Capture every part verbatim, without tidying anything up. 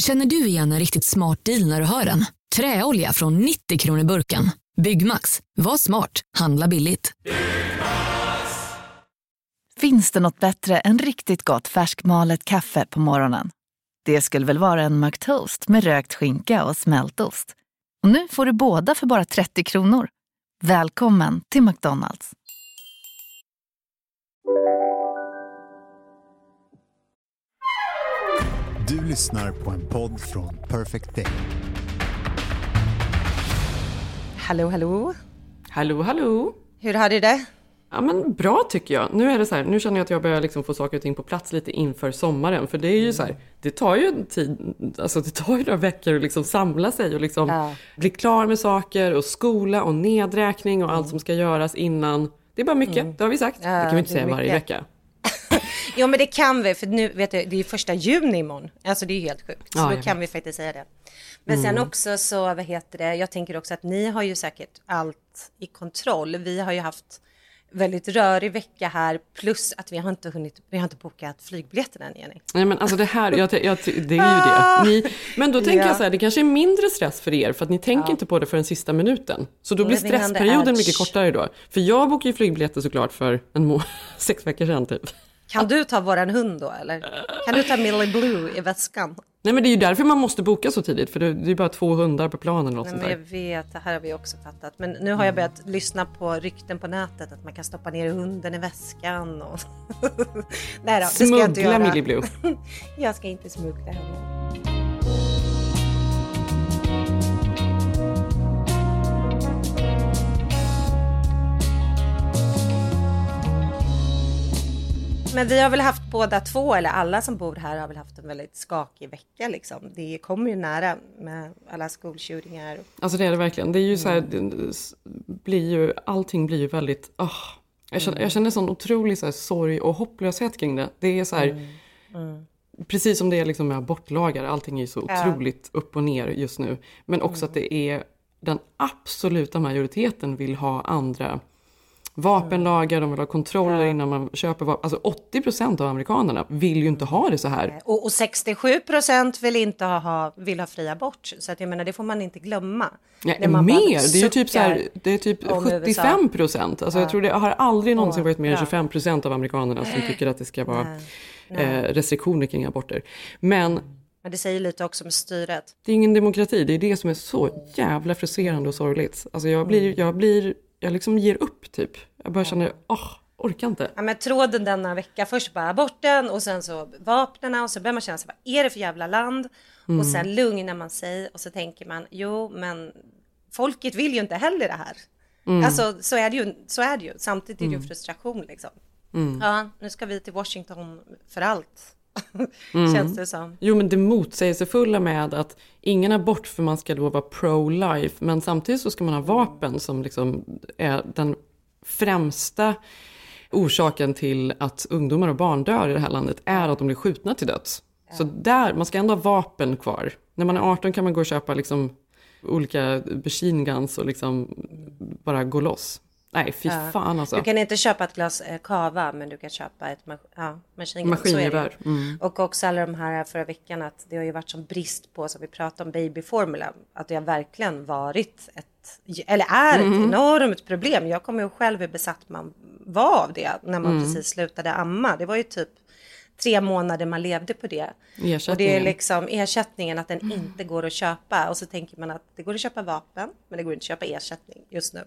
Känner du igen en riktigt smart deal när du hör den? Träolja från nittio kronor i burken. Byggmax. Var smart. Handla billigt. Finns det något bättre än riktigt gott färskmalet kaffe på morgonen? Det skulle väl vara en McToast med rökt skinka och smältost. Och nu får du båda för bara trettio kronor. Välkommen till McDonald's. Du lyssnar på en podd från Perfect Day. Hallå, hallå. Hallå, hallå. Hur har du det? Ja, men bra tycker jag. Nu är det så här, nu känner jag att jag börjar liksom få saker och ting på plats lite inför sommaren. För det är ju så här, det tar ju en tid, alltså det tar ju några veckor att liksom samla sig och liksom ja. bli klar med saker och skola och nedräkning och mm. allt som ska göras innan. Det är bara mycket, mm. det har vi sagt. Ja, det kan vi inte säga mycket. Varje vecka. Jo, men det kan vi, för nu vet du, det är ju första juni imorgon. Alltså det är ju helt sjukt. Så ah, då kan vi faktiskt säga det. Men mm. sen också så, vad heter det, jag tänker också att ni har ju säkert allt i kontroll. Vi har ju haft väldigt rörig vecka här, plus att vi har inte hunnit, vi har inte bokat flygbiljetten än, Jenny. Nej, men alltså det här, jag, jag, det är ju det. Ni, men då tänker ja. jag så här, det kanske är mindre stress för er, för att ni tänker ja. inte på det för den sista minuten. Så då blir jag stressperioden är... mycket kortare då. För jag bokade ju flygbiljetten såklart för en må- sex veckor sedan typ. Kan du ta våran hund då, eller? Kan du ta Millie Blue i väskan? Nej, men det är ju därför man måste boka så tidigt. För det är ju bara två hundar på planen. Nej, men jag vet, det här har vi också fattat. Men nu har jag börjat lyssna på rykten på nätet att man kan stoppa ner hunden i väskan. Och... Nej då, det ska jag inte göra. Smuggla Millie Blue. Jag ska inte smuggla henne. Men vi har väl haft båda två, eller alla som bor här har väl haft en väldigt skakig vecka liksom. Det kommer ju nära med alla skoltjuringar. Alltså det är det verkligen. Det är ju så här, det blir ju, allting blir ju väldigt, oh, jag, känner, jag känner sån otrolig så här, sorg och hopplöshet kring det. Det är så här, mm. Mm. precis som det är liksom med abortlagar, allting är ju så otroligt ja. upp och ner just nu. Men också mm. att det är, den absoluta majoriteten vill ha andra... vapenlagar, de vill ha kontroller ja. innan man köper vapen. Alltså åttio procent av amerikanerna vill ju inte ha det så här. Och, och sextiosju procent vill inte ha, vill ha fri abort. Så att jag menar, det får man inte glömma. Ja, när man mer, det är ju typ, så här, det är typ sjuttiofem procent. Alltså ja. jag tror det har aldrig någonsin varit mer än tjugofem procent av amerikanerna som tycker att det ska vara Nej. Eh, restriktioner kring aborter. Men... Men det säger lite också med styret. Det är ingen demokrati, det är det som är så jävla frustrerande och sorgligt. Alltså jag blir... Jag blir Jag liksom ger upp typ. Jag bara känner, åh, oh, orkar inte. Ja, men tråden denna vecka, först bara aborten och sen så vapnena och så börjar man känna sig, vad är det för jävla land? Mm. Och sen lugnar man sig och så tänker man, jo men folket vill ju inte heller det här. Mm. Alltså så är det ju, så är det ju. Samtidigt är det ju frustration liksom. Mm. Ja, nu ska vi till Washington för allt. Mm. Känns det som. Jo, men det motsägelsefulla med att ingen abort för man ska då vara pro-life, men samtidigt så ska man ha vapen som liksom är den främsta orsaken till att ungdomar och barn dör i det här landet är att de blir skjutna till döds. Ja. Så där, man ska ändå ha vapen kvar. När man är arton kan man gå och köpa liksom olika machine guns och liksom bara gå loss. Nej, fy ja. fan alltså. Du kan inte köpa ett glas eh, kava, men du kan köpa ett ma- ja, maskingevär. Mm. Och också alla de här förra veckan att det har ju varit som brist på, som vi pratade om, babyformula. Att det har verkligen varit ett, eller är ett mm. enormt problem. Jag kommer ju själv hur besatt man var av det när man mm. precis slutade amma. Det var ju typ tre månader man levde på det. Och det är liksom ersättningen att den mm. inte går att köpa. Och så tänker man att det går att köpa vapen. Men det går inte att köpa ersättning just nu.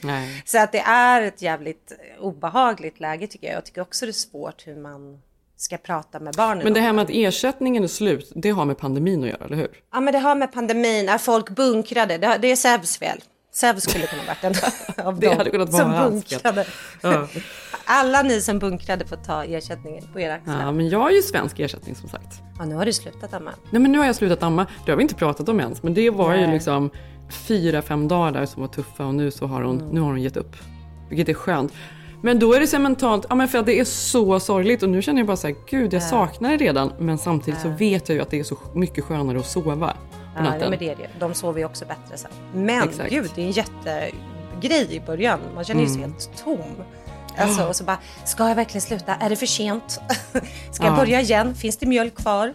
Nej. Så att det är ett jävligt obehagligt läge tycker jag. Jag tycker också det är svårt hur man ska prata med barnen. Men det här med att ersättningen är slut. Det har med pandemin att göra, eller hur? Ja, men det har med pandemin. Att folk bunkrade. Det, det är Sävs fel. Sävs skulle kunna varit en av det hade kunnat vara som bunkrade. Ja. Alla ni som bunkrade får ta ersättningen på era axlar. Ja, men jag är ju svensk ersättning som sagt. Ja, nu har du slutat amma. Nej, men nu har jag slutat amma. Det har vi inte pratat om ens. Men det var Nej. ju liksom fyra, fem dagar där som var tuffa. Och nu, så har hon, mm. nu har hon gett upp. Vilket är skönt. Men då är det så mentalt, ja men för att det är så sorgligt. Och nu känner jag bara så här, gud jag äh. saknar det redan. Men samtidigt äh. så vet jag ju att det är så mycket skönare att sova på natten. Ja, men det är det. De sover ju också bättre sen. Men Exakt. gud, det är en jättegrej i början. Man känner ju sig mm. helt tom. Alltså, och så bara, ska jag verkligen sluta? Är det för sent? Ska jag ja. börja igen? Finns det mjölk kvar?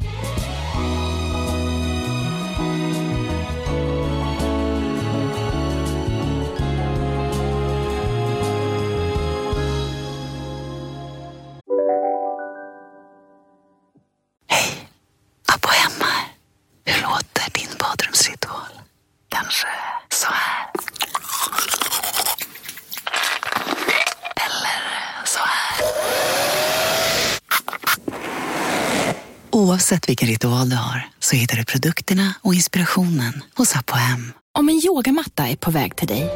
Oavsett vilken ritual du har så hittar du produkterna och inspirationen hos ApoM. Om en yogamatta är på väg till dig,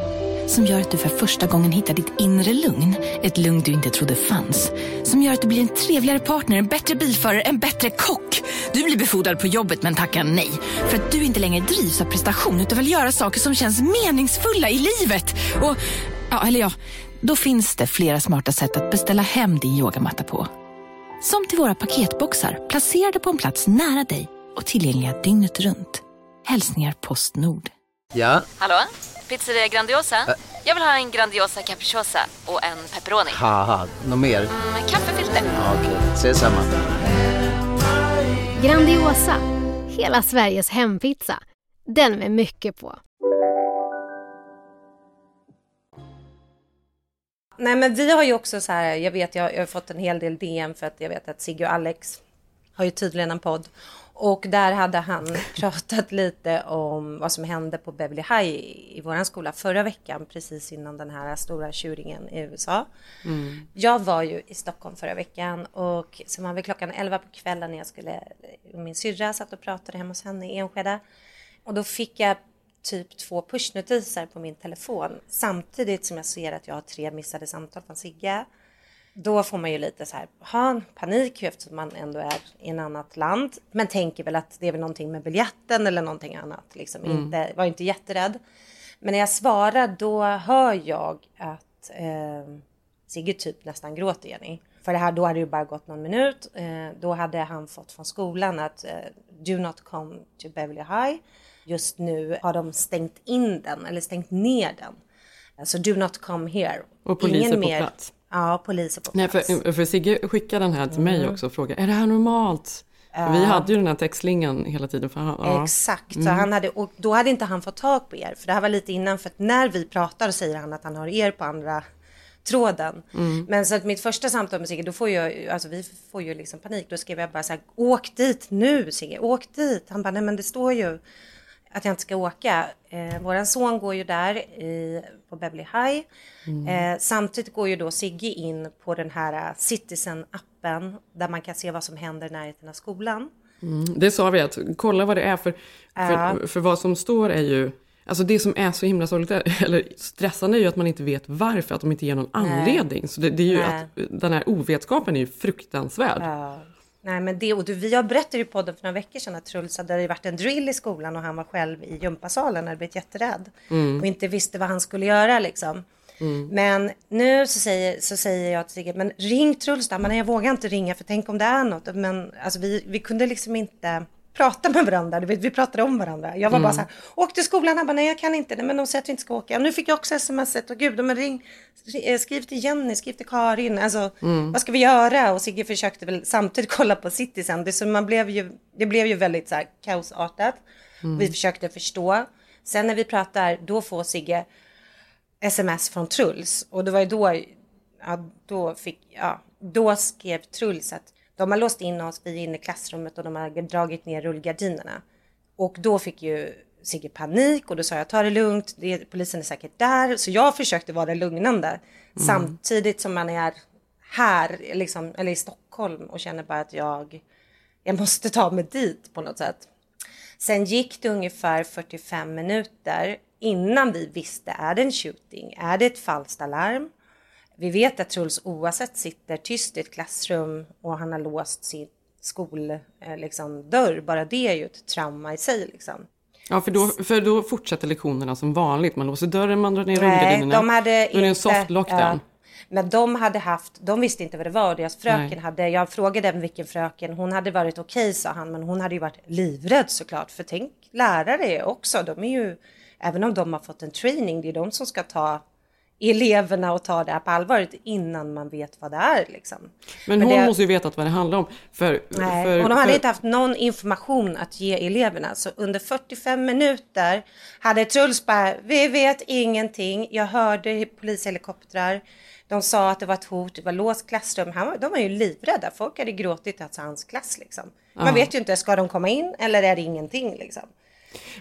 som gör att du för första gången hittar ditt inre lugn, ett lugn du inte trodde fanns, som gör att du blir en trevligare partner, en bättre bilförare, en bättre kock. Du blir befordrad på jobbet men tackar nej, för att du inte längre drivs av prestation utan vill göra saker som känns meningsfulla i livet. Och, ja, eller ja, då finns det flera smarta sätt att beställa hem din yogamatta på. Som till våra paketboxar, placerade på en plats nära dig och tillgängliga dygnet runt. Hälsningar Postnord. Ja? Hallå? Pizzeria Grandiosa? Ä- Jag vill ha en Grandiosa capricciosa och en pepperoni. Haha, något mer? Mm, kaffefilter. Ja, okej, okay. Ses samma. Grandiosa, hela Sveriges hempizza. Den med mycket på. Nej, men vi har ju också så här, jag vet, jag, jag har fått en hel del D M för att jag vet att Sigge och Alex har ju tydligen en podd. Och där hade han pratat lite om vad som hände på Beverly High i, i våran skola förra veckan, precis innan den här stora tjuringen i U S A. Mm. Jag var ju i Stockholm förra veckan och så var vi klockan elva på kvällen när jag skulle, min syrra satt och pratade hemma hos henne i Enskede. Och då fick jag typ två pushnotiser på min telefon samtidigt som jag ser att jag har tre missade samtal från Sigge. Då får man ju lite så här, ha, panik eftersom man ändå är i en annat land. Men tänker väl att det är väl någonting med biljetten eller någonting annat. Liksom. Mm. Inte, var inte jätterädd. Men när jag svarar då hör jag att eh, Sigge typ nästan gråter Jenny. För det här, då hade det ju bara gått någon minut. Eh, då hade han fått från skolan att eh, do not come to Beverly High. Just nu har de stängt in den eller stängt ner den. Så do not come here. Och polisen på mer... plats. Ja, poliser på plats. Nej, för, för Sigge skickade den här till mm. mig också och frågade, är det här normalt? Ja. Vi hade ju den här textlinjen hela tiden. För han, ja. Exakt, mm. så han hade, och då hade inte han fått tag på er. För det här var lite innan, för att när vi pratar säger han att han har er på andra tråden. Mm. Men så att mitt första samtal med Sigge, då får jag, alltså vi får ju liksom panik. Då skrev jag bara så här, åk dit nu Sigge, åk dit. Han bara, nej men det står ju att jag inte ska åka. Eh, våran son går ju där i, på Beverly High. Mm. Eh, samtidigt går ju då Sigge in på den här Citizen-appen. Där man kan se vad som händer i närheten av skolan. Mm. Det sa vi att kolla vad det är. För, uh. för, för vad som står är ju... Alltså det som är så himla sorgligt eller stressande är ju att man inte vet varför. Att de inte ger någon Nej. anledning. Så det, det är ju Nej. att den här ovetskapen är ju fruktansvärd. Uh. Nej, men det, och du, vi har berättat i podden för några veckor sedan att Truls hade ju varit en drill i skolan och han var själv i gympasalen och hade blivit jätterädd. Mm. Och inte visste vad han skulle göra liksom. Mm. Men nu så säger, så säger jag till Sigge, men ring Truls där. Men jag vågar inte ringa för tänk om det är något. Men alltså, vi, vi kunde liksom inte prata med varandra. Du vet, vi pratade om varandra. Jag var mm. bara så här, åk till skolan. Han bara, nej jag kan inte. Nej, men de säger att vi inte ska åka. Nu fick jag också smset. Och gud, men ring, skriv till Jenny, skriv till Karin. Alltså, mm. vad ska vi göra? Och Sigge försökte väl samtidigt kolla på Citizen. Det, så man blev ju, det blev ju väldigt så här, kaosartat. Mm. Vi försökte förstå. Sen när vi pratar, då får Sigge sms från Truls. Och det var ju då, ja, då fick, ja, då skrev Truls att de har låst in oss, vi är inne i klassrummet och de har dragit ner rullgardinerna. Och då fick ju Sigge panik och då sa jag, ta det lugnt, det, polisen är säkert där. Så jag försökte vara lugnande mm. samtidigt som man är här, liksom, eller i Stockholm och känner bara att jag, jag måste ta mig dit på något sätt. Sen gick det ungefär fyrtiofem minuter innan vi visste, är det en shooting? Är det ett falskt alarm? Vi vet att Truls oavsett sitter tyst i ett klassrum och han har låst sin skol, liksom, dörr. Bara det är ju ett trauma i sig. Liksom. Ja, för då, för då fortsätter lektionerna som vanligt. Man låser dörren, man drar ner rullgardinerna. Nej, de hade inte... Det är en soft lockdown. Ja, men de hade haft... De visste inte vad det var. Deras fröken Nej. hade... Jag frågade dem vilken fröken. Hon hade varit okej, sa han. Men hon hade ju varit livrädd såklart. För tänk, lärare också. De är ju... Även om de har fått en training, det är de som ska ta... eleverna och ta det här på allvar innan man vet vad det är. Liksom. Men, Men hon det... måste ju veta vad det handlar om. För, Nej, för, och de hade för... inte haft någon information att ge eleverna. Så under fyrtiofem minuter hade Truls bara, vi vet ingenting. Jag hörde polishelikoptrar. De sa att det var ett hot, det var låst klassrum. Han, de var ju livrädda. Folk hade gråtit att hans klass. Liksom. Man Aha. vet ju inte, ska de komma in eller är det ingenting liksom.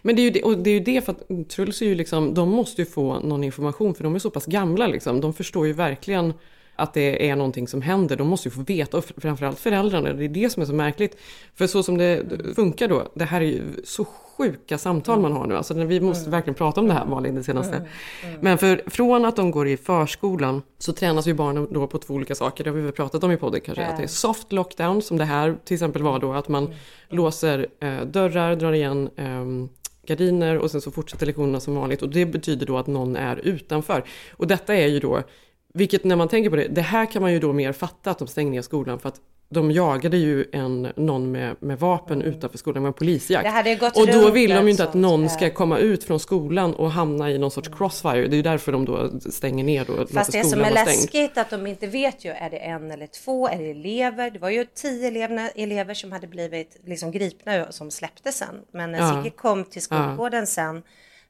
Men det är ju det, och det är ju det för att Truls är ju liksom, de måste ju få någon information för de är så pass gamla liksom. De förstår ju verkligen att det är någonting som händer. De måste ju få veta, och framförallt föräldrarna. Det är det som är så märkligt. För så som det funkar då, det här är ju så sjuka samtal man har nu. Alltså vi måste verkligen prata om det här, Malin, det senaste. Men för, från att de går i förskolan så tränas ju barnen då på två olika saker. Det har vi väl pratat om i podden kanske. Att det är soft lockdown, som det här till exempel var då. Att man låser eh, dörrar, drar igen... Eh, gardiner och sen så fortsätter lektionerna som vanligt, och det betyder då att någon är utanför. Och detta är ju då, vilket när man tänker på det, det här kan man ju då mer fatta att de stängde ner skolan för att de jagade ju en, någon med, med vapen utanför skolan, med en polisjakt. Det hade gått och då vill de ju inte att någon ska komma ut från skolan och hamna i någon sorts crossfire. Det är ju därför de då stänger ner. Då, fast det som är läskigt att de inte vet ju, är det en eller två, är det elever? Det var ju tio elever, elever som hade blivit liksom gripna och som släpptes sen. Men när ja. Sigge kom till skolgården ja. sen,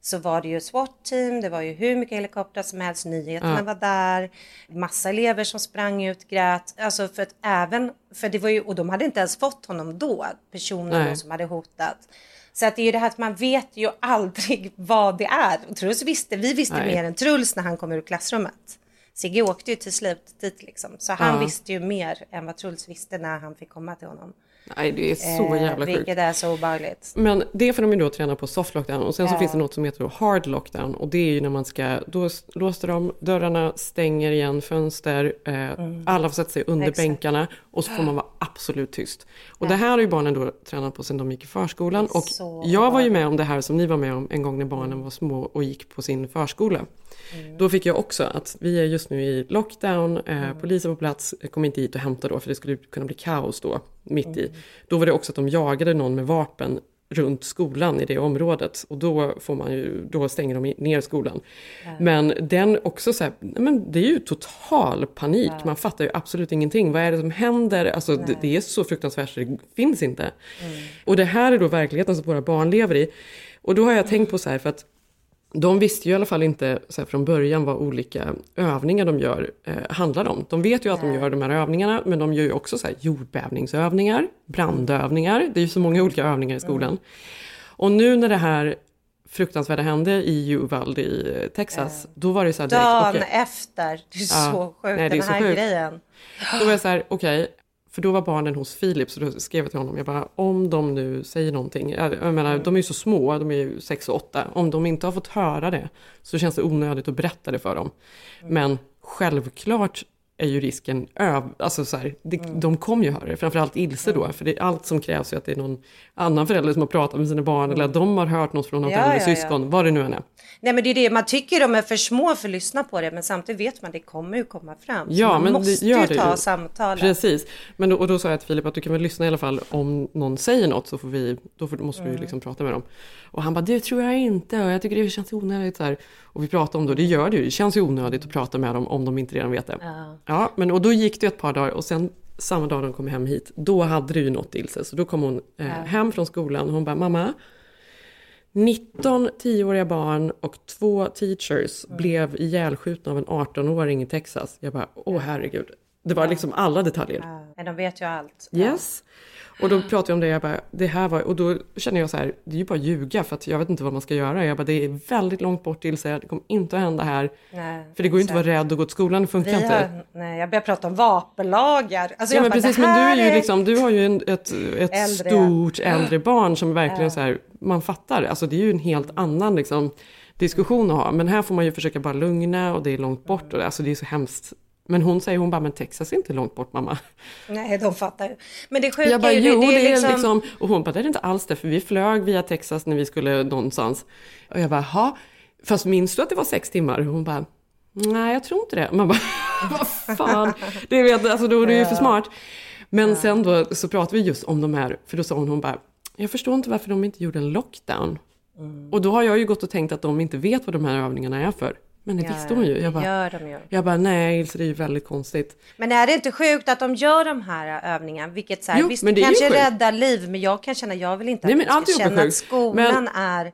så var det ju SWAT-team, det var ju hur mycket helikoptrar som helst, nyheterna ja. var där, massa elever som sprang ut, grät, alltså för att även, för det var ju, och de hade inte ens fått honom då, personerna som hade hotat. Så att det är ju det här att man vet ju aldrig vad det är. Och Truls visste, vi visste Nej. mer än Truls när han kom ur klassrummet. Sigge åkte ju till slut dit liksom, så han ja. visste ju mer än vad Truls visste när han fick komma till honom. Nej, det är så jävla eh, sjukt. Vilket är så obehagligt. Men det får de ju då träna på soft lockdown. Och sen ja. så finns det något som heter hard lockdown. Och det är ju när man ska, då låser de dörrarna, stänger igen fönster. Eh, mm. Alla får sätta sig under Exakt. bänkarna. Och så får man vara absolut tyst. Och ja. det här har ju barnen då tränat på sedan de gick i förskolan. Och jag var ju med om det här som ni var med om en gång när barnen var små och gick på sin förskola. Mm. Då fick jag också att vi är just nu i lockdown. Eh, mm. Polisen på plats kom inte hit och hämtade då, för det skulle kunna bli kaos då. Mitt i. Då var det också att de jagade någon med vapen runt skolan i det området, och då får man ju, då stänger de ner skolan. Mm. Men den också så här, men det är ju total panik. Mm. Man fattar ju absolut ingenting. Vad är det som händer? Alltså mm. det, det är så fruktansvärt så det finns inte. Mm. Och det här är då verkligheten som våra barn lever i. Och då har jag mm. tänkt på så här, för att de visste ju i alla fall inte så här, från början vad olika övningar de gör eh, handlar om. De vet ju att de gör de här övningarna, men de gör ju också så här, jordbävningsövningar, brandövningar. Det är ju så många olika övningar i skolan. Mm. Och nu när det här fruktansvärda hände i Uvalde i Texas, mm. då var det så här direkt... Dagen okay, efter, det är ja, så sjukt nej, det är den så här sjukt. grejen. Då var jag så här, okej... Okay, för då var barnen hos Filip, så då skrev jag till honom. Jag bara, om de nu säger någonting. Jag, jag menar, de är ju så små, de är ju sex och åtta. Om de inte har fått höra det så känns det onödigt att berätta det för dem. Mm. Men självklart är ju risken öv... Alltså så här, det, mm. de kommer ju höra det. Framförallt Ilse då. För det är allt som krävs ju att det är någon annan förälder som har pratat med sina barn. Mm. Eller att de har hört något från något ja, eller ja, syskon. Ja. Vad det nu än är. Nej, men det är det. Man tycker de är för små för att lyssna på det. Men samtidigt vet man att det kommer ju komma fram. Ja, man men måste ju ta ju. samtalet. Precis. Men då, och då sa jag till Filip att du kan väl lyssna i alla fall. Om någon säger något så får vi, då får, måste mm. vi liksom prata med dem. Och han bara, det tror jag inte. Och jag tycker det känns onödigt. Så här. Och vi pratar om det. Och det gör det ju. Det känns ju onödigt att prata med dem om de inte redan vet det. Ja. Ja, men, och då gick det ett par dagar, och sen samma dag de kom hem hit, då hade det ju nått Ilse. Så då kom hon eh, hem från skolan, och hon bara, mamma, nitton tioåriga barn och två teachers mm. blev ihjälskjutna av en artonåring i Texas. Jag bara, åh herregud. Det var liksom alla detaljer. Ja. Men de vet ju allt. Yes. Och då pratade jag om det, jag bara, det här var, och då känner jag så här, det är ju bara ljuga, för att jag vet inte vad man ska göra. Jag bara, det är väldigt långt bort till, så det kommer inte att hända här. Nej, för det går ju inte att vara rädd och gå till skolan, det funkar har, inte. Nej, jag börjar prata om vapenlagar. Alltså, ja, men bara, precis, men du är ju liksom, du har ju en, ett, ett äldre. stort äldre barn som verkligen ja. så här, man fattar, alltså det är ju en helt annan liksom diskussion att ha. Men här får man ju försöka bara lugna, och det är långt bort, och det, alltså det är så hemskt. Men hon säger, hon bara, men Texas är inte långt bort, mamma. Nej, de fattar ju. Men det sjuka jag bara, ju, jo, det, det är liksom... liksom... Och hon bara, det är inte alls det, för vi flög via Texas när vi skulle någonstans. Och jag bara, ha, fast minns du att det var sex timmar? Och hon bara, nej, jag tror inte det. Man bara, vad fan, det vet, alltså då är det ju för smart. Men ja. sen då så pratade vi just om de här, för då sa hon, hon bara, jag förstår inte varför de inte gjorde en lockdown. Mm. Och då har jag ju gått och tänkt att de inte vet vad de här övningarna är för. Men det ja, visste hon ju. Jag bara, gör de ju. Jag bara, nej, det är ju väldigt konstigt. Men är det inte sjukt att de gör de här övningarna? Vilket så här, jo, visst, det kanske räddar liv, men jag kan känna, jag vill inte nej, att, men känna att skolan men... är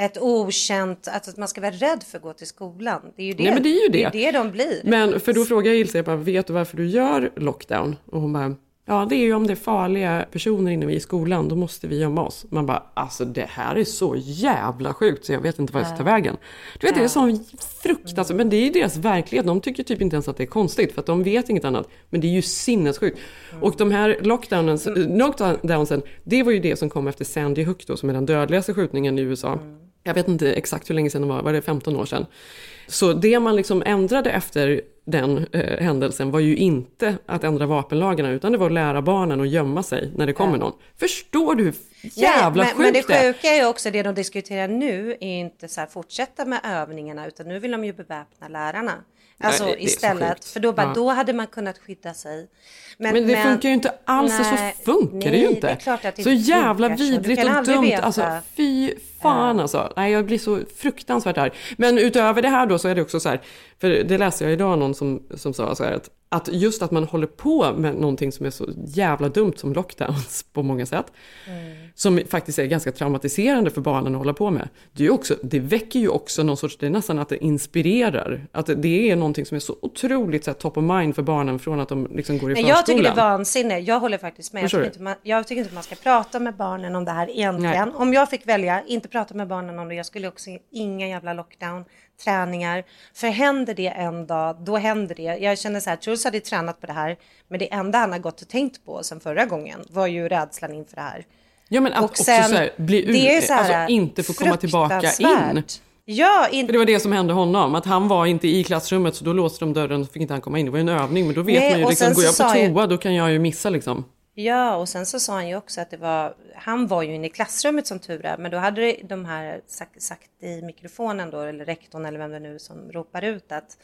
ett okänt, alltså att man ska vara rädd för att gå till skolan. Det är ju det, nej, men det, är ju det. Det, är det de blir. Men för då frågar jag Ilse, jag bara, vet du varför du gör lockdown? Och hon bara, Ja, det är ju om det är farliga personer inne i skolan, då måste vi gömma oss. Man bara, alltså det här är så jävla sjukt så jag vet inte vad jag ska ta vägen. Du vet, det är sån frukt, alltså, men det är ju deras verklighet. De tycker typ inte ens att det är konstigt för att de vet inget annat. Men det är ju sinnessjukt. Och de här lockdowns, lockdownsen, det var ju det som kom efter Sandy Hook då, som är den dödligaste skjutningen i U S A. Jag vet inte exakt hur länge sedan det var, var det femton år sedan? Så det man liksom ändrade efter den eh, händelsen var ju inte att ändra vapenlagarna, utan det var att lära barnen att gömma sig när det kommer någon. Förstår du hur jävla sjukt det är? Men det sjuka är ju också det de diskuterar nu är inte så här fortsätta med övningarna, utan nu vill de ju beväpna lärarna. Alltså nej, istället, för då, bara, ja. Då hade man kunnat skydda sig. Men, men det men, funkar ju inte alls, nej, så funkar nej, det ju inte. Det det så jävla vidrigt så. Du och dumt, veta. Alltså fy fan ja. Alltså. Nej, jag blir så fruktansvärt här. Men utöver det här då så är det också så här, för det läste jag idag någon som, som sa så här att, att just att man håller på med någonting som är så jävla dumt som lockdowns på många sätt, mm. som faktiskt är ganska traumatiserande för barnen att hålla på med. Det, är också, det väcker ju också någon sorts, det är nästan att det inspirerar, att det är någonting som är så otroligt så här, top of mind för barnen från att de liksom går i förskolan. Jag tycker det är vansinne, jag håller faktiskt med. Jag tycker, inte man, jag tycker inte man ska prata med barnen om det här egentligen. Nej. Om jag fick välja, inte prata med barnen om det, jag skulle också inga jävla lockdown träningar, för händer det en dag då händer det, jag känner så här Truls hade tränat på det här, men det enda han har gått och tänkt på sen förra gången var ju rädslan inför det här. Ja, men att och sen, också så här, bli ur, så här, alltså inte få komma tillbaka in. Ja, in... För det var det som hände honom, att han var inte i klassrummet så då låste de dörren och fick inte han komma in, det var ju en övning, men då vet Nej, man ju liksom, går jag på toa jag... då kan jag ju missa liksom. Ja, och sen så sa han ju också att det var, han var ju inne i klassrummet som tur är, men då hade de här sagt, sagt i mikrofonen då, eller rektorn eller vem det nu som ropar ut att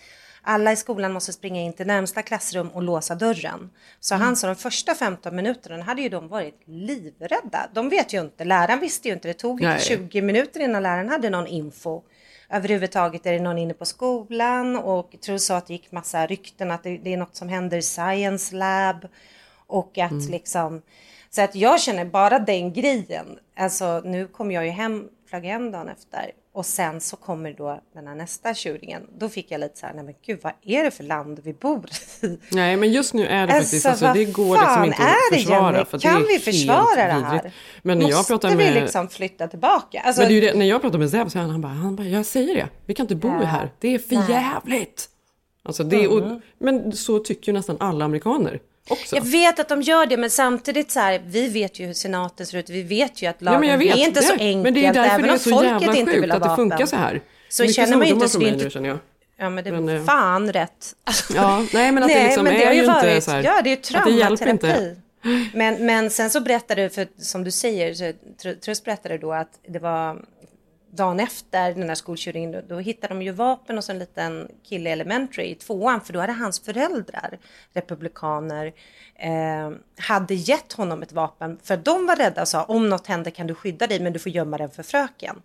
alla i skolan måste springa in till närmsta klassrum och låsa dörren. Så mm. han sa de första femton minuterna hade ju de varit livrädda. De vet ju inte, läraren visste ju inte, det tog ju tjugo minuter innan läraren hade någon info. Överhuvudtaget är det någon inne på skolan och Truls sa att det gick massa rykten att det, det är något som händer i Science Lab. Och att mm. liksom, så att jag känner bara den grejen, alltså nu kom jag ju hem, flög hem dagen efter och sen så kommer då den här nästa tjuringen, då fick jag lite så här, nej men gud vad är det för land vi bor i? Nej men just nu är det alltså, faktiskt, alltså det går liksom inte att försvara. För kan det vi försvara det här? Vidrigt. Men när måste jag pratar med, vi liksom flytta tillbaka? Alltså, men det är ju det, när jag pratar med Zeb så han, han bara, han bara, jag säger det, vi kan inte bo ja. här, det är för nej. jävligt. Alltså det, mm. och, men så tycker ju nästan alla amerikaner. Också. Jag vet att de gör det, men samtidigt så här, vi vet ju hur senaten ser ut, vi vet ju att lagen ja, är inte det. Så enkelt, men det är därför det är så jävla sjukt att det funkar så här. Så mycket känner man ju inte så inte... Nu, känner jag. Ja, men det är men, fan rätt. Alltså, ja, nej, men att nej, det liksom men det är ju varit, inte så här. Ja, det är ju traumaterapi. Men, men sen så berättade du, för som du säger, så, Truls berättade då att det var dagen efter den här skoltjuringen, då, då hittade de ju vapen och så en liten kille elementary i tvåan, för då hade hans föräldrar, republikaner, eh, hade gett honom ett vapen, för de var rädda och sa, om något händer kan du skydda dig, men du får gömma den för fröken.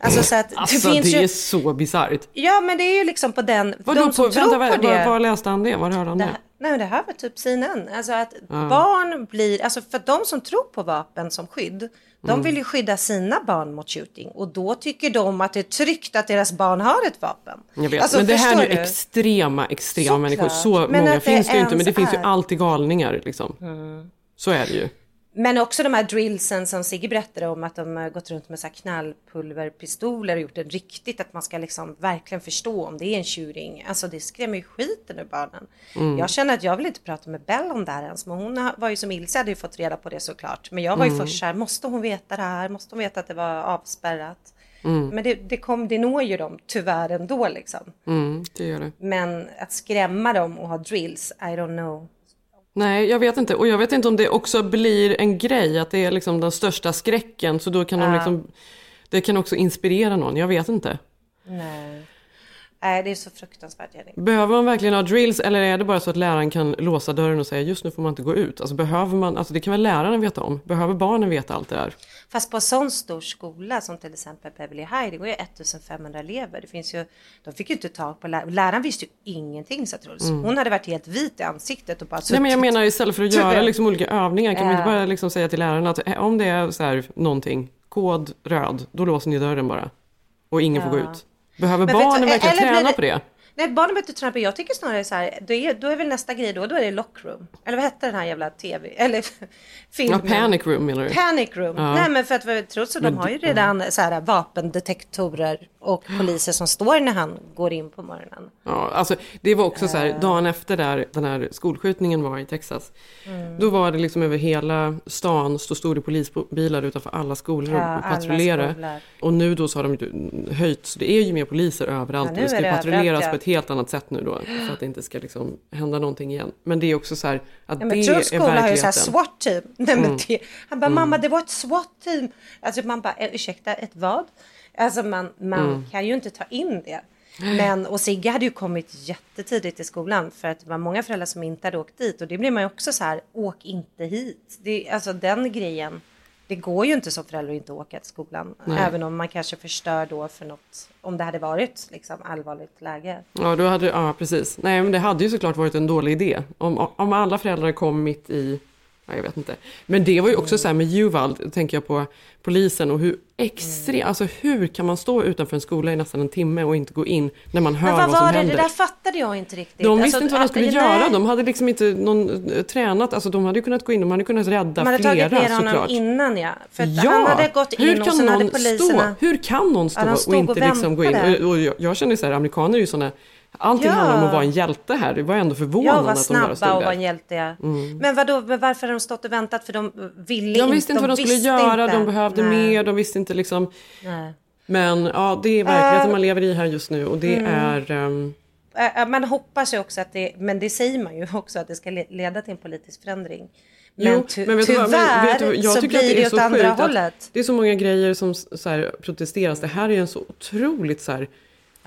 Alltså, så att, alltså det, finns det ju... är så bizarrt. Ja, men det är ju liksom på den, vad de då, som på, tror vänta, på det. Vad läste han det? Vad hörde han det? det? Nej, det här var typ C N N. Alltså att mm. barn blir, alltså för de som tror på vapen som skydd, de vill ju skydda sina barn mot shooting. Och då tycker de att det är tryggt att deras barn har ett vapen. Jag vet, alltså, men det här är ju du? extrema, extrema såklart. Människor. Så men många finns det ju inte, men det är. finns ju alltid galningar liksom. Mm. Så är det ju. Men också de här drillsen som Sigge berättade om, att de har gått runt med så här knallpulverpistoler och gjort det riktigt, att man ska liksom verkligen förstå om det är en tjuring. Alltså det skrämmer ju skiten ur barnen. Mm. Jag känner att jag vill inte prata med Bell om det här ens, men hon var ju som Ilse, hade ju fått reda på det såklart. Men jag var ju mm. först så här, måste hon veta det här? Måste hon veta att det var avspärrat? Mm. Men det, det, kom, det når ju dem tyvärr ändå liksom. Mm, det gör det. Men att skrämma dem och ha drills, I don't know. Nej, jag vet inte. Och jag vet inte om det också blir en grej, att det är liksom den största skräcken. Så då kan ja. de liksom, det kan också inspirera någon. Jag vet inte. Nej, Nej det är så fruktansvärt. Behöver man verkligen ha drills, eller är det bara så att läraren kan låsa dörren och säga just nu får man inte gå ut? Alltså, behöver man, alltså det kan väl läraren veta om? Behöver barnen veta allt det där? Fast på en sån stor skola som till exempel Beverly High, det går ju femton hundra elever. Det finns ju, de fick ju inte tag på läraren. Läraren visste ju ingenting, så Truls. Mm. Hon hade varit helt vit i ansiktet och bara... Nej, men jag menar istället för att göra liksom olika övningar kan man inte bara liksom säga till läraren att om det är så här någonting, kod röd, då låser ni dörren bara. Och ingen får gå ut. Behöver barnen verkligen träna på det? Nej, barnen behöver inte träna på. Jag tycker snarare så här, då är, då är väl nästa grej då, då är det lockroom. Eller vad hette den här jävla tv, eller filmen? Ja, Panic Room eller? Panic Room. Ja. Nej, men för att jag tror så, men de har ju redan ja. så här vapendetektorer och poliser som står när han går in på morgonen. Ja, alltså det var också så här, dagen efter där den här skolskjutningen var i Texas. Mm. Då var det liksom över hela stan, så stod det polisbilar utanför alla skolor ja, och patrullerade. Skolor. Och nu då så har de höjt, så det är ju mer poliser överallt. Ja, det ska ju patrulleras överallt, ja. på ett helt annat sätt nu då, så att det inte ska liksom hända någonting igen. Men det är också så här att ja, det är verkligheten. Jag tror skolan har ju så här SWAT-team. Nej, men det, han bara, mm. mamma, det var ett SWAT-team. Alltså man bara, ursäkta, ett vad? Alltså man, man mm. kan ju inte ta in det. Men, och Sigge hade ju kommit jättetidigt i skolan, för att det var många föräldrar som inte hade åkt dit. Och det blir man ju också så här, åk inte hit. Det, alltså den grejen, det går ju inte som förälder att inte åka till skolan. Nej. Även om man kanske förstör då för något, om det hade varit liksom allvarligt läge. Ja, då hade, ja precis. Nej, men det hade ju såklart varit en dålig idé. Om, om alla föräldrar kom mitt i... Ja, jag vet inte. Men det var ju också så här med Uvalde, tänker jag på polisen och hur extremt, mm. alltså hur kan man stå utanför en skola i nästan en timme och inte gå in när man hör vad, vad som händer? Men vad var det? Händer? Det där fattade jag inte riktigt. De visste alltså, inte vad de skulle göra. Där... De hade liksom inte någon tränat, alltså de hade ju kunnat gå in, de hade kunnat rädda man hade flera såklart. Man hade tagit ner innan, ja. För att ja, han hade gått in och sen hade poliserna... Stå? Hur kan någon stå ja, och inte och liksom gå in? Och, och jag, jag känner så här, amerikaner är ju sådana... Allting ja. handlar om att vara en hjälte här. Det var ändå förvånande att de bara stod där. Jag var snabba och var en hjälte. Ja. Mm. Men vadå, varför har de stått och väntat? För de ville de visste inte, inte vad de skulle göra. Inte. De behövde Nej. mer. De visste inte liksom. Nej. Men ja, det är verkligheten uh, man lever i här just nu. Och det mm. är... Um... Uh, man hoppas ju också att det... Men det säger man ju också, att det ska leda till en politisk förändring. Men, jo, ty- men vet tyvärr men vet du, jag så tycker blir att det är så andra sjukt hållet. Det är så många grejer som så här, protesteras. Det här är en så otroligt... Så här,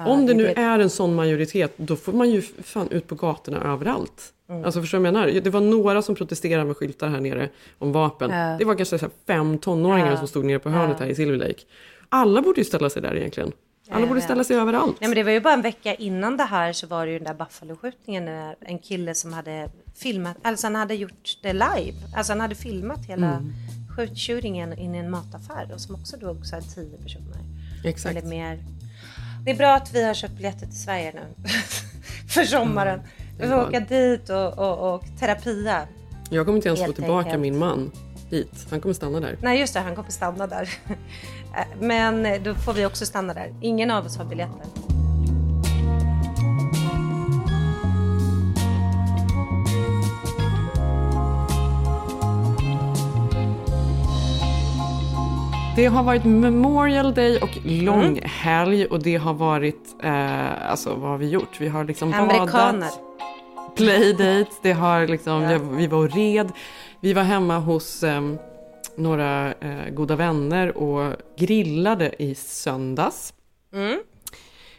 om det nu är en sån majoritet, då får man ju fan ut på gatorna överallt. Mm. Alltså förstår du vad jag menar? Det var några som protesterade med skyltar här nere om vapen. Uh. Det var kanske så här fem tonåringar uh. som stod nere på hörnet uh. här i Silver Lake. Alla borde ju ställa sig där egentligen. Alla borde ställa sig överallt. Nej, men det var ju bara en vecka innan det här, så var det ju den där Buffalo-skjutningen. Där en kille som hade filmat, alltså han hade gjort det live. Alltså han hade filmat hela mm. skjutkjuringen in i en mataffär. Och som också drog så här tio personer. Exakt. Eller mer... Det är bra att vi har köpt biljetter till Sverige nu för sommaren. Vi får åka dit och, och, och terapia. Jag kommer inte ens få tillbaka min man hit. Han kommer stanna där. Nej just det, han kommer stanna där. Men då får vi också stanna där. Ingen av oss har biljetter. Det har varit Memorial Day och lång helg, och det har varit, eh, alltså vad har vi gjort? Vi har liksom badat, playdates, det har liksom, ja. vi var och red, vi var hemma hos eh, några eh, goda vänner och grillade i söndags. Mm.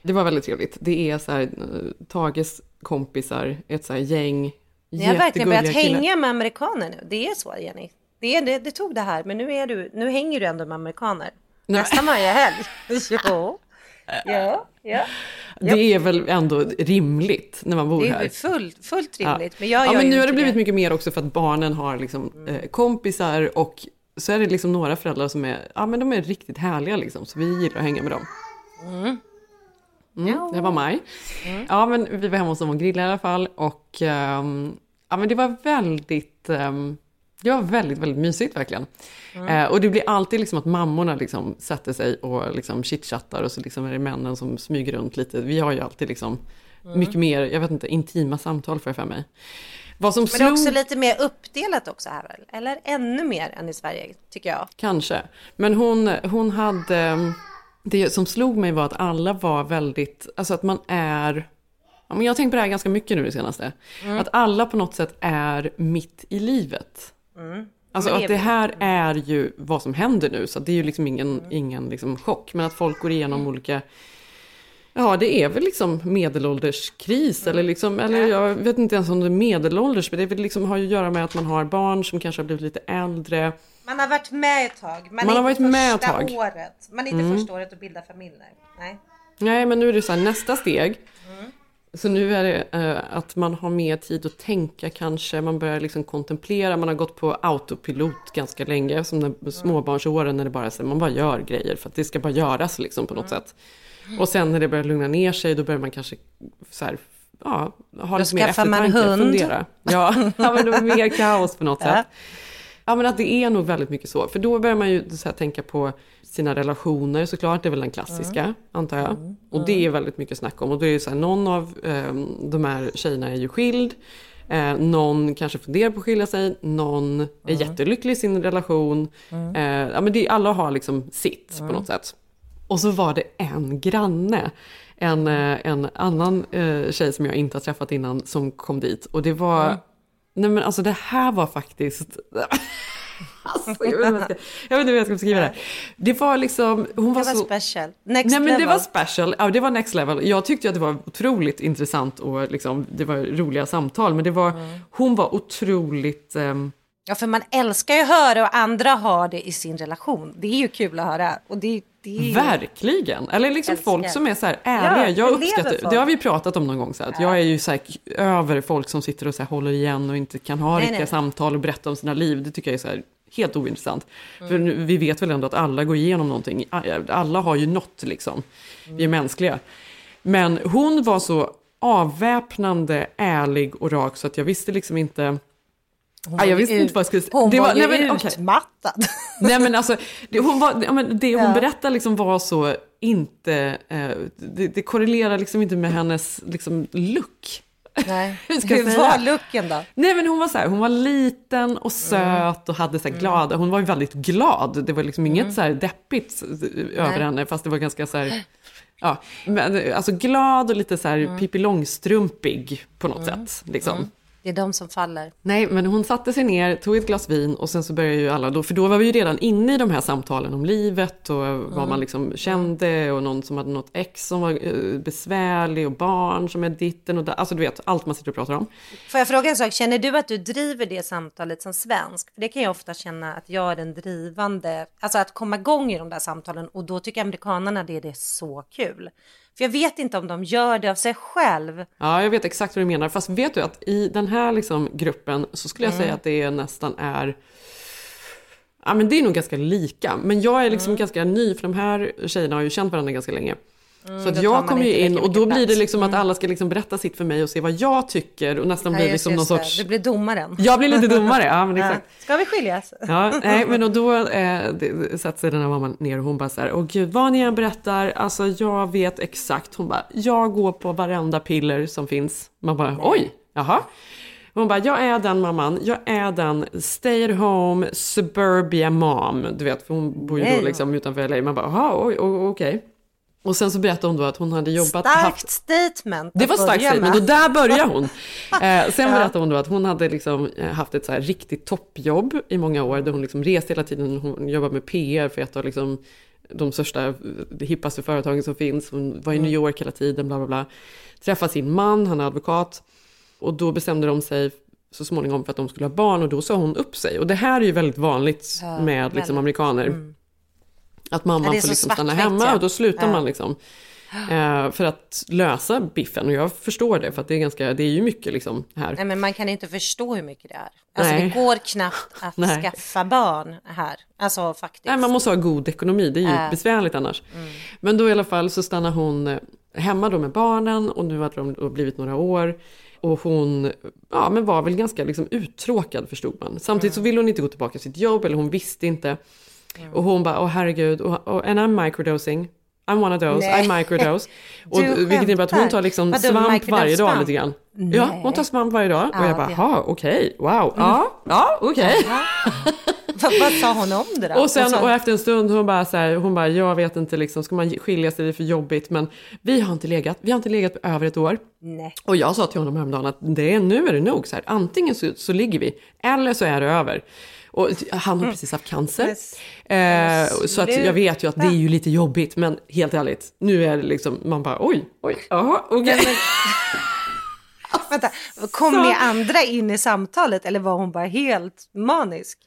Det var väldigt trevligt. Det är så här, Tages kompisar, ett så här gäng, jättegulliga killar. Jag har verkligen börjat hänga med amerikaner nu, det är så Jenny. Det, det, det tog det här, men nu, är du, nu hänger du ändå med amerikaner. Nej. Nästa varje helg. Jo. Ja, ja. Det är väl ändå rimligt när man bor här. Det är fullt, fullt rimligt. Ja. Men, jag, ja, jag men nu har det blivit det. mycket mer också, för att barnen har liksom, mm. eh, kompisar, och så är det liksom några föräldrar som är, ja, men de är riktigt härliga liksom, så vi gillar att hänga med dem. Mm. Mm, ja. Det var maj. Mm. Ja, men vi var hemma hos dem och grillade i alla fall, och um, ja, men det var väldigt... Um, Det var väldigt, väldigt mysigt verkligen. Mm. Eh, och det blir alltid liksom att mammorna liksom sätter sig och liksom chitchattar, och så liksom är det männen som smyger runt lite. Vi har ju alltid liksom mm. mycket mer, jag vet inte, intima samtal för för mig. Vad som Men slog... det är också lite mer uppdelat också här, eller ännu mer än i Sverige tycker jag. Kanske. Men hon, hon hade, det som slog mig var att alla var väldigt, alltså att man är... Ja, men jag har tänkt på det här ganska mycket nu det senaste. Mm. Att alla på något sätt är mitt i livet. Mm. Alltså att det här är ju vad som händer nu, så det är ju liksom ingen, mm. ingen liksom chock, men att folk går igenom mm. olika, ja det är väl liksom medelålderskris mm. eller liksom, eller jag vet inte ens om det är medelålders, men det är väl liksom, har ju att göra med att man har barn som kanske har blivit lite äldre. Man har varit med ett tag, man, man har varit med ett tag. Året. Man är inte mm. första året att bilda familjer. Nej. Nej, men nu är det så här, nästa steg. Mm. Så nu är det eh, att man har mer tid att tänka kanske. Man börjar liksom kontemplera. Man har gått på autopilot ganska länge. Som när småbarnsåren när det bara, så, man bara gör grejer. För att det ska bara göras liksom, på något mm. sätt. Och sen när det börjar lugna ner sig. Då börjar man kanske så här, ja, ha lite mer eftertanke. Då skaffar man hund. Fundera. Ja, ja, men då är det mer kaos på något sätt. Ja, men att det är nog väldigt mycket så. För då börjar man ju så här, tänka på sina relationer såklart. Det är väl den klassiska, mm. antar jag. Mm. Mm. Och det är väldigt mycket snack om. Och då är det så här, någon av eh, de här tjejerna är ju skild. Eh, någon kanske funderar på att skilja sig. Någon mm. är jättelycklig i sin relation. Mm. Eh, ja, men det, alla har liksom sitt mm. på något sätt. Och så var det en granne. En, en annan eh, tjej som jag inte har träffat innan som kom dit. Och det var... Mm. Nej, men alltså det här var faktiskt... Alltså, jag vet inte hur jag, jag, jag ska beskriva det här. Det var liksom... Hon var, det var så... special. Next Nej, men level. Det var special. Ja, det var next level. Jag tyckte att det var otroligt intressant och liksom, det var roliga samtal. Men det var, mm. hon var otroligt... Um... Ja, för man älskar ju att höra och andra har det i sin relation. Det är ju kul att höra. Och det, det är... Verkligen. Eller liksom älskar. Folk som är så här ärliga. Ja, jag uppskattar, det har vi pratat om någon gång. Så här, att ja. Jag är ju så här, över folk som sitter och så här, håller igen och inte kan ha nej, riktiga nej. Samtal och berätta om sina liv. Det tycker jag är så här, helt ointressant. Mm. För nu, vi vet väl ändå att alla går igenom någonting. Alla har ju något liksom. Mm. Vi är mänskliga. Men hon var så avväpnande, ärlig och rak så att jag visste liksom inte... Hon ah, jag visste ut. Inte vad jag skulle säga. Hon det var, var ju nej, men, okay. utmattad. Nej, men alltså, det hon, var, ja, men det hon ja. Berättade liksom var så inte... Eh, det, det korrelerar liksom inte med hennes liksom, look. Nej, hur var looken då? Nej, men hon var så här, hon var liten och söt och hade så här glad. Hon var ju väldigt glad. Det var liksom inget mm. så här deppigt över nej. Henne, fast det var ganska så här... Ja, men, alltså glad och lite så här mm. Pippi Långstrumpig på något mm. sätt, liksom. Mm. Det är de som faller. Nej, men hon satte sig ner, tog ett glas vin och sen så började ju alla då, för då var vi ju redan inne i de här samtalen om livet och mm. vad man liksom kände och någon som hade något ex som var besvärlig och barn som är ditten och där. Alltså du vet, allt man sitter och pratar om. Får jag fråga en sak, känner du att du driver det samtalet som svensk? För det kan jag ofta känna att jag är den drivande, alltså att komma igång i de där samtalen, och då tycker amerikanerna det, det är så kul. För jag vet inte om de gör det av sig själv. Ja, jag vet exakt vad du menar. Fast vet du att i den här liksom gruppen så skulle jag mm. säga att det nästan är... Ja, men det är nog ganska lika. Men jag är liksom mm. ganska ny, för de här tjejerna har ju känt varandra ganska länge. Mm, så att jag kommer ju in och då plats. Blir det liksom att alla ska liksom berätta sitt för mig och se vad jag tycker och nästan ja, blir liksom någon sorts... Det blir domaren. Jag blir lite domare, ja men exakt. Ja. Ska vi skiljas? Ja, nej men och då eh, satt sig den här mamman ner och hon bara så här, åh gud vad ni än berättar, alltså jag vet exakt, hon bara, jag går på varenda piller som finns. Man bara, oj, jaha. Hon bara, jag är den mamman, jag är den stay at home suburbia mom, du vet, för hon bor ju nej. Då liksom utanför L A. Man bara, jaha, oj, oj, okej. Och sen så berättade hon då att hon hade jobbat... Starkt haft... statement. Det var starkt statement och där börjar hon. Eh, sen berättade hon då att hon hade liksom haft ett så här riktigt toppjobb i många år. Där hon liksom reste hela tiden. Hon jobbade med P R för ett av liksom de största, hippaste företagen som finns. Hon var i New York hela tiden, bla bla bla. Träffade sin man, han är advokat. Och då bestämde de sig så småningom för att de skulle ha barn. Och då sa hon upp sig. Och det här är ju väldigt vanligt med liksom, amerikaner. Mm. Att mamman ja, får liksom stanna hemma ja. Och då slutar ja. Man liksom eh, för att lösa biffen. Och jag förstår det för att det är, ganska, det är ju mycket liksom här. Nej, men man kan inte förstå hur mycket det är. Alltså nej. Det går knappt att nej. Skaffa barn här. Alltså faktiskt. Nej, man måste ha god ekonomi, det är ju äh. besvärligt annars. Mm. Men då i alla fall så stannar hon hemma då med barnen och nu har de då blivit några år. Och hon ja, men var väl ganska liksom uttråkad förstod man. Samtidigt mm. så ville hon inte gå tillbaka till sitt jobb eller hon visste inte. Mm. Och hon bara, åh herregud, och, och, and I'm microdosing, I'm one of those, nej. I microdose. Och, vilket innebär att hon tar liksom vadå, svamp varje dag lite grann. Nej. Ja, hon tar svamp varje dag. Ah, och jag bara, jaha, okej, okay, wow, mm. ja, ja okej. Okay. Vad sa hon om det då? Och, sen, och efter en stund hon bara, så här, hon bara, jag vet inte, liksom, ska man skilja sig, det är för jobbigt. Men vi har inte legat, vi har inte legat på över ett år. Nej. Och jag sa till honom häromdagen att det är, nu är det nog. Så här, antingen så, så ligger vi, eller så är det över. Och han har precis haft cancer. Mm. Eh, så att jag vet ju att det är ju lite jobbigt. Men helt ärligt, nu är det liksom... Man bara, oj, oj, jaha, okej. Okay. Men... Vänta, kom ni andra in i samtalet? Eller var hon bara helt manisk?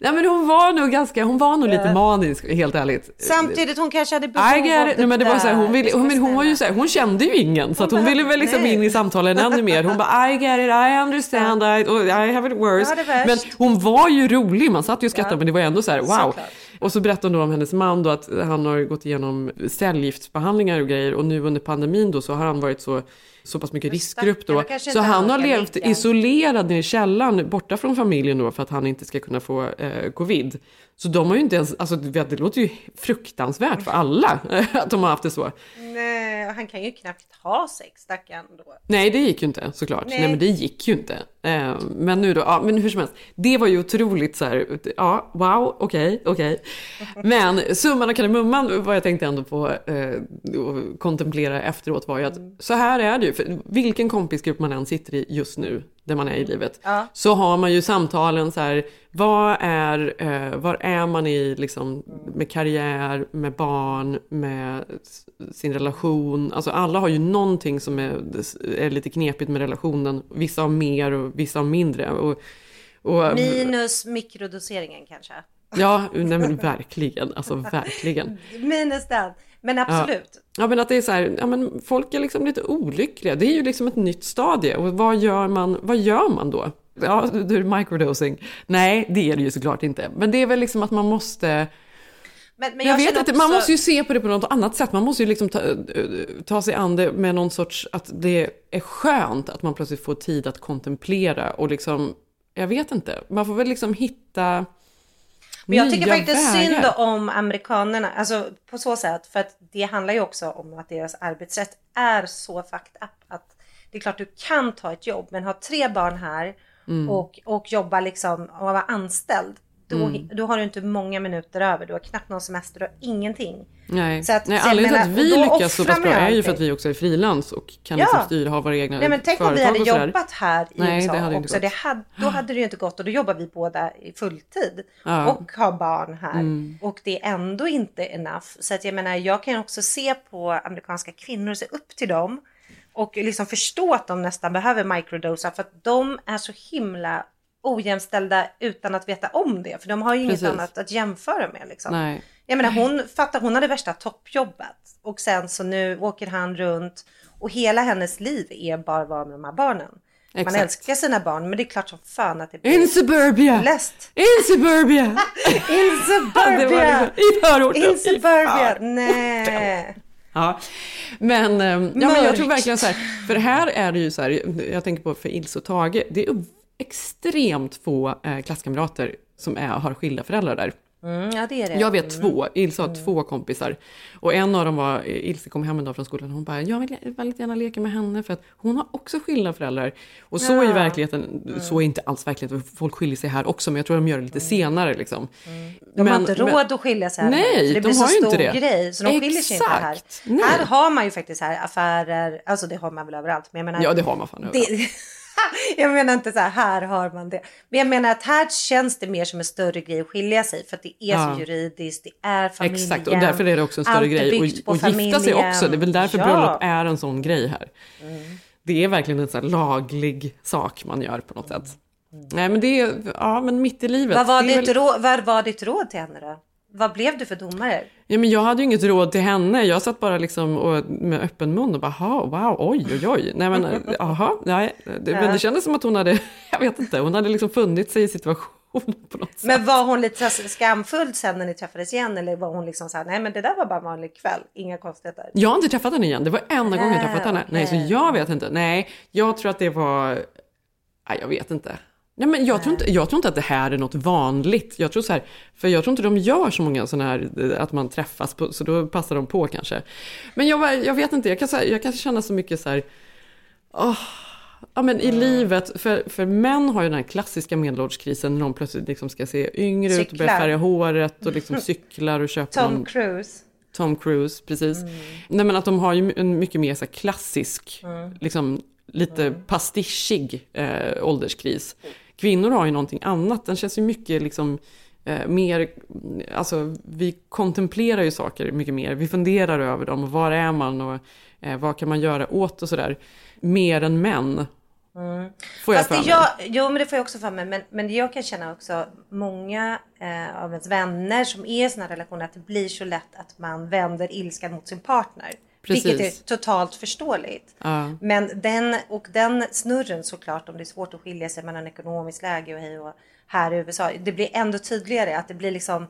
Nej, men hon var nog ganska, hon var nog lite manisk, helt ärligt. Samtidigt hon kanske hade behov av det, men det var så här, hon ville, hon, hon var ju så här, hon kände ju ingen, så hon, att hon ville väl liksom in i samtalen ännu mer. Hon bara I get it, I understand, I, I have it worse. Ja, men hon var ju rolig, man satt ju och skrattade, ja. Men det var ändå så här, wow. Såklart. Och så berättade hon då om hennes man då, att han har gått igenom cellgiftsbehandlingar och grejer, och nu under pandemin då så har han varit så så pass mycket riskgrupp då, så han har levt länken. isolerad i källaren borta från familjen då, för att han inte ska kunna få eh, covid. Så de har ju inte ens, alltså det låter ju fruktansvärt för alla att de har haft det så. Nej, han kan ju knappt ha sex, stackaren då. Nej, det gick ju inte såklart. Nej, Nej men det gick ju inte. Eh, men nu då, ja, men hur som helst, det var ju otroligt så här, ja, wow, okej, okay, okej. Okay. Men summan och kardemumman, vad jag tänkte ändå på eh, kontemplera efteråt var ju att mm. så här är det ju, för vilken kompisgrupp man än sitter i just nu, där man är i livet, ja. Så har man ju samtalen så här, vad är, eh, var är man i liksom, med karriär, med barn, med sin relation, alltså alla har ju någonting som är, är lite knepigt med relationen, vissa har mer och vissa har mindre och, och, minus mikrodoseringen kanske. Ja, nej men verkligen, alltså verkligen. Minus den, men absolut. Ja. Ja, men att det är så här, ja, men folk är liksom lite olyckliga. Det är ju liksom ett nytt stadie. Och vad gör man, vad gör man då? Ja, det är microdosing. Nej, det är det ju såklart inte. Men det är väl liksom att man måste... Men, men jag, jag vet inte, man också... måste ju se på det på något annat sätt. Man måste ju liksom ta, ta sig an det med någon sorts... Att det är skönt att man plötsligt får tid att kontemplera. Och liksom, jag vet inte. Man får väl liksom hitta... Men jag tycker nya faktiskt vägar. Synd om amerikanerna, alltså på så sätt, för att det handlar ju också om att deras arbetsrätt är så fucked up att det är klart du kan ta ett jobb, men ha tre barn här mm. och, och jobba liksom och vara anställd, då, mm. då har du inte många minuter över, du har knappt någon semester och ingenting. Nej, så att, Nej så anledningen till att vi lyckas så pass bra är ju för att vi också är frilans och kan ja. liksom styra, ha våra egna företag. Nej, men tänk om vi hade jobbat här i Nej, U S A det hade också. Det hade, då hade det ju inte gått, och då jobbar vi båda i fulltid ja. och har barn här. Mm. Och det är ändå inte enough. Så att jag menar, jag kan också se på amerikanska kvinnor och se upp till dem och liksom förstå att de nästan behöver microdosa, för att de är så himla ojämställda utan att veta om det, för de har ju Precis. inget annat att jämföra med liksom. Nej. Jag menar, hon fattar, hon hade värsta toppjobbet och sen så nu åker han runt och hela hennes liv är bara att vara med de här barnen. Exakt. Man älskar sina barn, men det är klart som fan att det blir... In suburbia! Läst. In suburbia! In suburbia! I förorten! In suburbia! Nej! Ja, men, ja, men jag tror verkligen så här, för här är det ju så här, jag tänker på för Ilse och Tage, det är extremt få klasskamrater som är, har skilda föräldrar där. Mm, ja, det är det. Jag vet två, Ilse har mm. två kompisar. Och en av dem var, Ilse kom hem en dag från skolan och hon bara, jag vill väldigt gärna leka med henne för att hon har också skilda föräldrar. Och så ja. är verkligheten, mm. så är inte alls verkligheten, folk skiljer sig här också, men jag tror de gör det lite mm. senare liksom. Mm. De men, har inte råd men, att skilja sig här. Nej, det blir de så har stor inte det. Grej, så de Exakt. skiljer sig inte här. Nej. Här har man ju faktiskt här affärer, alltså det har man väl överallt. Men jag menar, ja, det har man fan överallt. Det, jag menar inte så här, här har man det. Men jag menar att här känns det mer som en större grej att skilja sig. För att det är så ja. juridiskt, det är familjen. Exakt, och därför är det också en större grej. Och, och gifta sig också, det är väl därför ja. bröllop är en sån grej här. Mm. Det är verkligen en sån här laglig sak man gör på något mm. sätt. Mm. Nej, men det är, ja men mitt i livet. Vad var, ditt, väl... råd, vad var ditt råd till henne då? Vad blev du för domare? Ja, men jag hade ju inget råd till henne. Jag satt bara liksom och, med öppen mun och bara, aha, wow, oj, oj, oj. Nej, men, aha, nej. Det, men det kändes som att hon hade, jag vet inte, hon hade liksom funnit sig i situationen på något sätt. Men var hon lite skamfull sen när ni träffades igen? Eller var hon liksom såhär, nej men det där var bara en vanlig kväll, inga konstigheter? Jag har inte träffat henne igen, det var enda äh, gången jag träffat henne. Nej, nej, så jag vet inte. Nej, jag tror att det var, nej jag vet inte. Nej, men jag tror, inte, jag tror inte att det här är något vanligt. Jag tror så här, för jag tror inte de gör så många sådana här, att man träffas på, så då passar de på kanske. Men jag, jag vet inte, jag kan, så här, jag kan känna så mycket så här, oh, ja, men i mm. livet, för, för män har ju den här klassiska medelålderskrisen när de plötsligt liksom ska se yngre cyklar. Ut och börja färga håret och liksom cyklar och köper Tom någon... Cruise. Tom Cruise, precis. Mm. Nej, men att de har ju en mycket mer så här klassisk, mm. liksom lite mm. pastischig eh, ålderskris. Kvinnor har ju någonting annat. Den känns ju mycket liksom, eh, mer... Alltså, vi kontemplerar ju saker mycket mer. Vi funderar över dem. Var är man och eh, vad kan man göra åt och sådär. Mer än män Mm. Får jag fast jag, jo men det får jag också för mig, men, men jag kan känna också många eh, av ens vänner som är i sådana relationer, att det blir så lätt att man vänder ilskan mot sin partner. Precis. Vilket är totalt förståeligt. Ja. Men den, och den snurren såklart, om det är svårt att skilja sig mellan ekonomiskt läge och, hej och här i U S A, det blir ändå tydligare att det blir liksom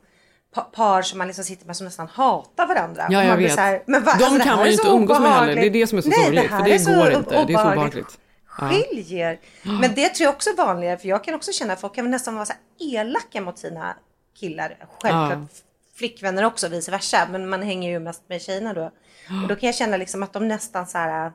par som man liksom sitter med som nästan hatar varandra. Ja, jag man vet. Så här, men va, de alltså, kan man ju inte umgås med heller. Det är det som är så sorgligt. För det är så går inte. Obehagligt. Det är så obehagligt. Skiljer. Ja. Men det tror jag också är vanligare. För jag kan också känna att folk kan nästan vara så här elaka mot sina killar. Självklart. Ja. Flickvänner också, vice versa. Men man hänger ju mest med tjejerna då. Ja. Och då kan jag känna liksom att de nästan så här...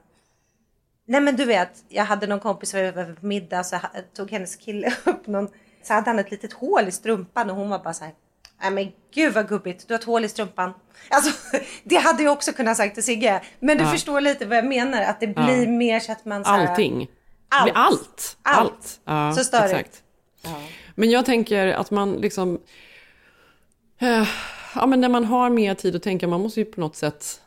Nej men du vet, jag hade någon kompis som var på middag. Så tog hennes kille upp någon... Så hade han ett litet hål i strumpan. Och hon var bara så här... Nej men gud vad gubbigt, du har ett hål i strumpan. Alltså det hade jag också kunnat sagt till Sigge. Men du ja. förstår lite vad jag menar. Att det blir ja. mer så att man... Så här, allting. Allt. Allt. Allt. Allt. Ja, så störigt. Ja. Men jag tänker att man liksom... Eh, ja men när man har mer tid att tänka, man måste ju på något sätt...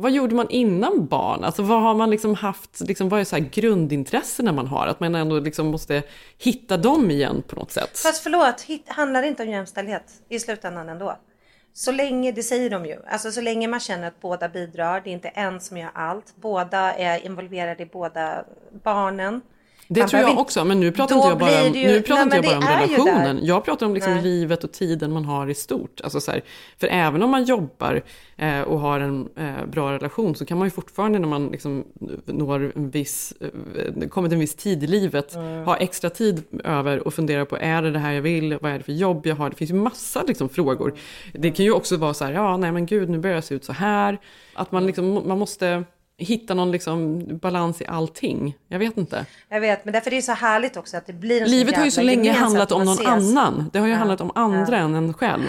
Vad gjorde man innan barn? Alltså vad har man liksom haft, liksom, vad är så här grundintressen när man har? Att man ändå liksom måste hitta dem igen på något sätt. Fast förlåt, hit, handlar det inte om jämställdhet i slutändan ändå? Så länge, det säger de ju, alltså så länge man känner att båda bidrar, det är inte en som gör allt. Båda är involverade i båda barnen. Det man tror jag inte, också, men nu pratar inte jag bara om, ju, nu pratar nej, inte jag bara om relationen. Jag pratar om liksom livet och tiden man har i stort. Alltså så här, för även om man jobbar eh, och har en eh, bra relation, så kan man ju fortfarande när man liksom når en viss, eh, kommit en viss tid i livet, mm. ha extra tid över och fundera på, är det det här jag vill? Vad är det för jobb jag har? Det finns ju massa liksom, frågor. Det kan ju också vara så här, ja nej men gud, nu börjar jag se ut så här. Att man, liksom, man måste... hitta någon liksom balans i allting. Jag vet inte. Jag vet, men därför är det så härligt också att det blir en... Livet har ju så länge handlat om någon ses. annan. Det har ju ja, handlat om andra ja. än en själv.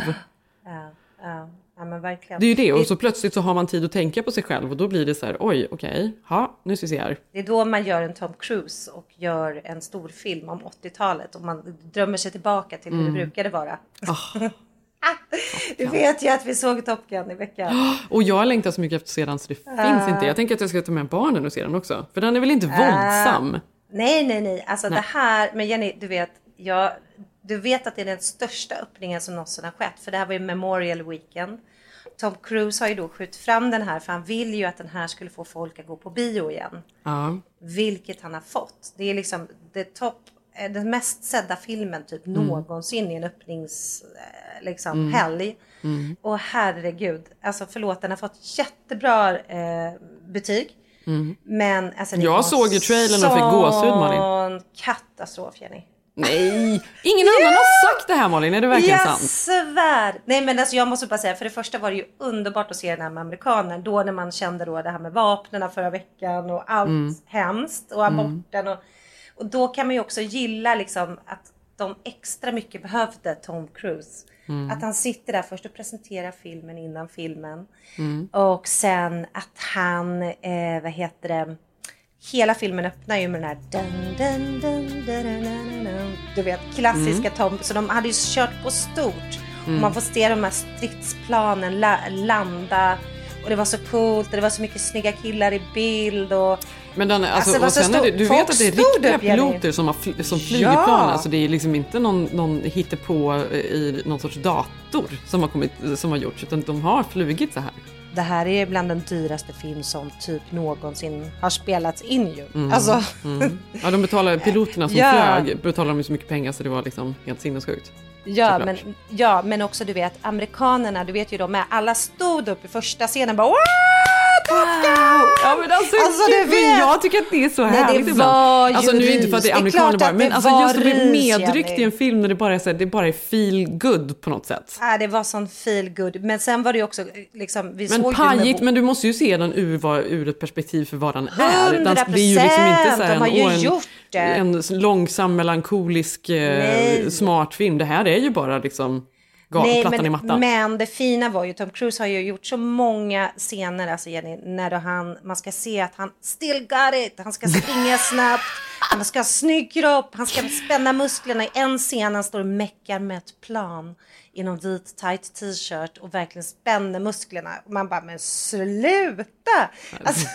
Ja, ja. Ja, men verkligen. Det är ju det, och så plötsligt så har man tid att tänka på sig själv och då blir det så här, oj, okej, okay. ja, nu ska vi se här. Det är då man gör en Tom Cruise och gör en stor film om åttiotalet och man drömmer sig tillbaka till hur mm. det brukade vara. Oh. Ah, du vet ju att vi såg Top Gun i veckan. Och jag längtar så mycket efter sedan så det uh. finns inte. Jag tänker att jag ska ta med barnen och se den också. För den är väl inte uh. våldsam? Nej, nej, nej. Alltså nej. Det här... Men Jenny, du vet, jag, du vet att det är den största öppningen som någonsin har skett. För det här var ju Memorial Weekend. Tom Cruise har ju då skjutit fram den här. För han vill ju att den här skulle få folk att gå på bio igen. Uh. Vilket han har fått. Det är liksom the top... den mest sedda filmen typ mm. någonsin i en öppnings liksom, mm. helg. Mm. Och herregud, alltså förlåt, den har fått jättebra eh, betyg. Mm. Men alltså det jag såg ju trailern och fick gåshud, Malin. Katastrof, Jenny. Nej, ingen annan har sagt det här, Malin, är det verkligen jag sant? Jag svär. Nej men alltså jag måste bara säga, för det första var det ju underbart att se den här med amerikanen. Då när man kände då det här med vapnena förra veckan och allt mm. hemskt och aborten och... Och då kan man ju också gilla liksom att de extra mycket behövde Tom Cruise. Mm. Att han sitter där först och presenterar filmen innan filmen. Mm. Och sen att han, eh, vad heter det, hela filmen öppnar ju med den här dun, dun, dun, dun, dun, dun, dun, du vet, klassiska mm. Tom. Så de hade ju kört på stort. Mm. Och man får se de här stridsplanen la, landa. Och det var så coolt och det var så mycket snygga killar i bild och... Men den, alltså, alltså, och sen stod, är det, du vet att det är riktiga upp, piloter som, har fl- som flygplan. Ja. Alltså, det är liksom inte någon, någon hittepå i någon sorts dator som har, kommit, som har gjorts, utan de har flugit så här. Det här är bland den dyraste film som typ någonsin har spelats in ju. Mm. Alltså. Mm. Ja, de betalar, piloterna som ja. flög betalar de så mycket pengar så det var liksom helt sinnessjukt. Ja men, ja, men också du vet, amerikanerna, du vet ju de är, alla stod upp i första scenen bara... Wow! Ja, men alltså, alltså, du vet. Jag tycker att det är så nej, härligt ibland. Alltså nu är det inte för att det är amerikaner bara, men alltså just att bli medryckt i en film när det bara är så här, det bara är feel good på något sätt. Ja, det var sån feel good, men sen var det ju också liksom vi men såg pajigt, med... men du måste ju se den ur, var, ur ett perspektiv för vad den är. Den blir ju liksom inte så här de har ju en, gjort det. en långsam melankolisk eh, smart film. Det här är ju bara liksom... Nej, men, men det fina var ju Tom Cruise har ju gjort så många scener alltså Jenny, när då han, man ska se att han still got it, han ska springa snabbt Han ska ha snygg kropp, han ska spänna musklerna. I en scen han står och meckar med ett plan i någon vit tight t-shirt och verkligen spänner musklerna. Och man bara, men sluta! Alltså,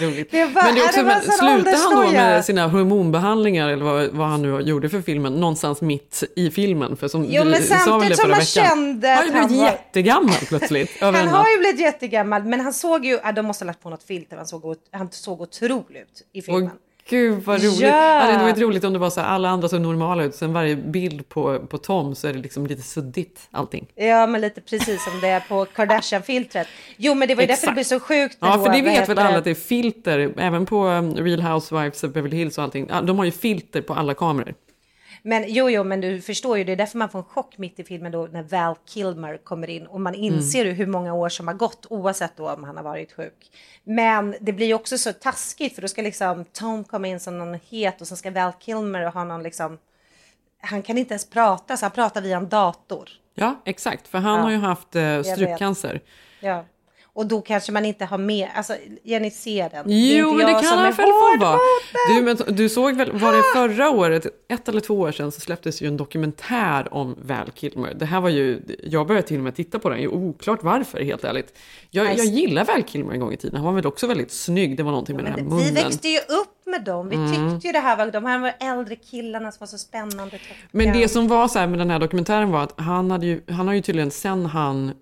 roligt. Det bara, men det är också, är det slutar han då med sina hormonbehandlingar eller vad, vad han nu gjorde för filmen någonstans mitt i filmen? För som jo, men samtidigt som man kände att han har blivit jättegammal plötsligt. Han har ju blivit jättegammal, men han såg ju, de måste ha lagt på något filter, han såg, han såg otroligt ut i filmen. Och gud vad roligt. Yeah. Alltså, det var ju roligt om det var så här, alla andra så normala ut. Sen varje bild på, på Tom så är det liksom lite suddigt allting. Ja, men lite precis som det är på Kardashian-filtret. Jo, men det var ju därför det blev så sjukt. Ja, då, för det vet väl alla att det är filter. Även på Real Housewives och Beverly Hills och allting. De har ju filter på alla kameror. Men jo, jo, men du förstår ju, det är därför man får en chock mitt i filmen då när Val Kilmer kommer in och man inser mm. hur många år som har gått oavsett då om han har varit sjuk. Men det blir ju också så taskigt för då ska liksom Tom komma in som någon het och sen ska Val Kilmer och ha någon liksom, han kan inte ens prata så han pratar via en dator. Ja, exakt, för han ja. har ju haft eh, strupcancer. Ja. Och då kanske man inte har med... Alltså, Jenny ser den. Jo, men det kan han själv vara. Du, men, du såg väl... Var det förra året, ett eller två år sedan, så släpptes ju en dokumentär om Val Kilmer. Det här var ju... Jag började till och med titta på den. Det är oklart varför, helt ärligt. Jag, jag gillar Val Kilmer en gång i tiden. Han var väl också väldigt snygg. Det var någonting med ja, den här munnen. Vi växte ju upp med dem. Vi mm. tyckte ju det här var... De här var äldre killarna som var så spännande. Men det som var så här med den här dokumentären var att han hade ju... Han har ju tydligen sen han...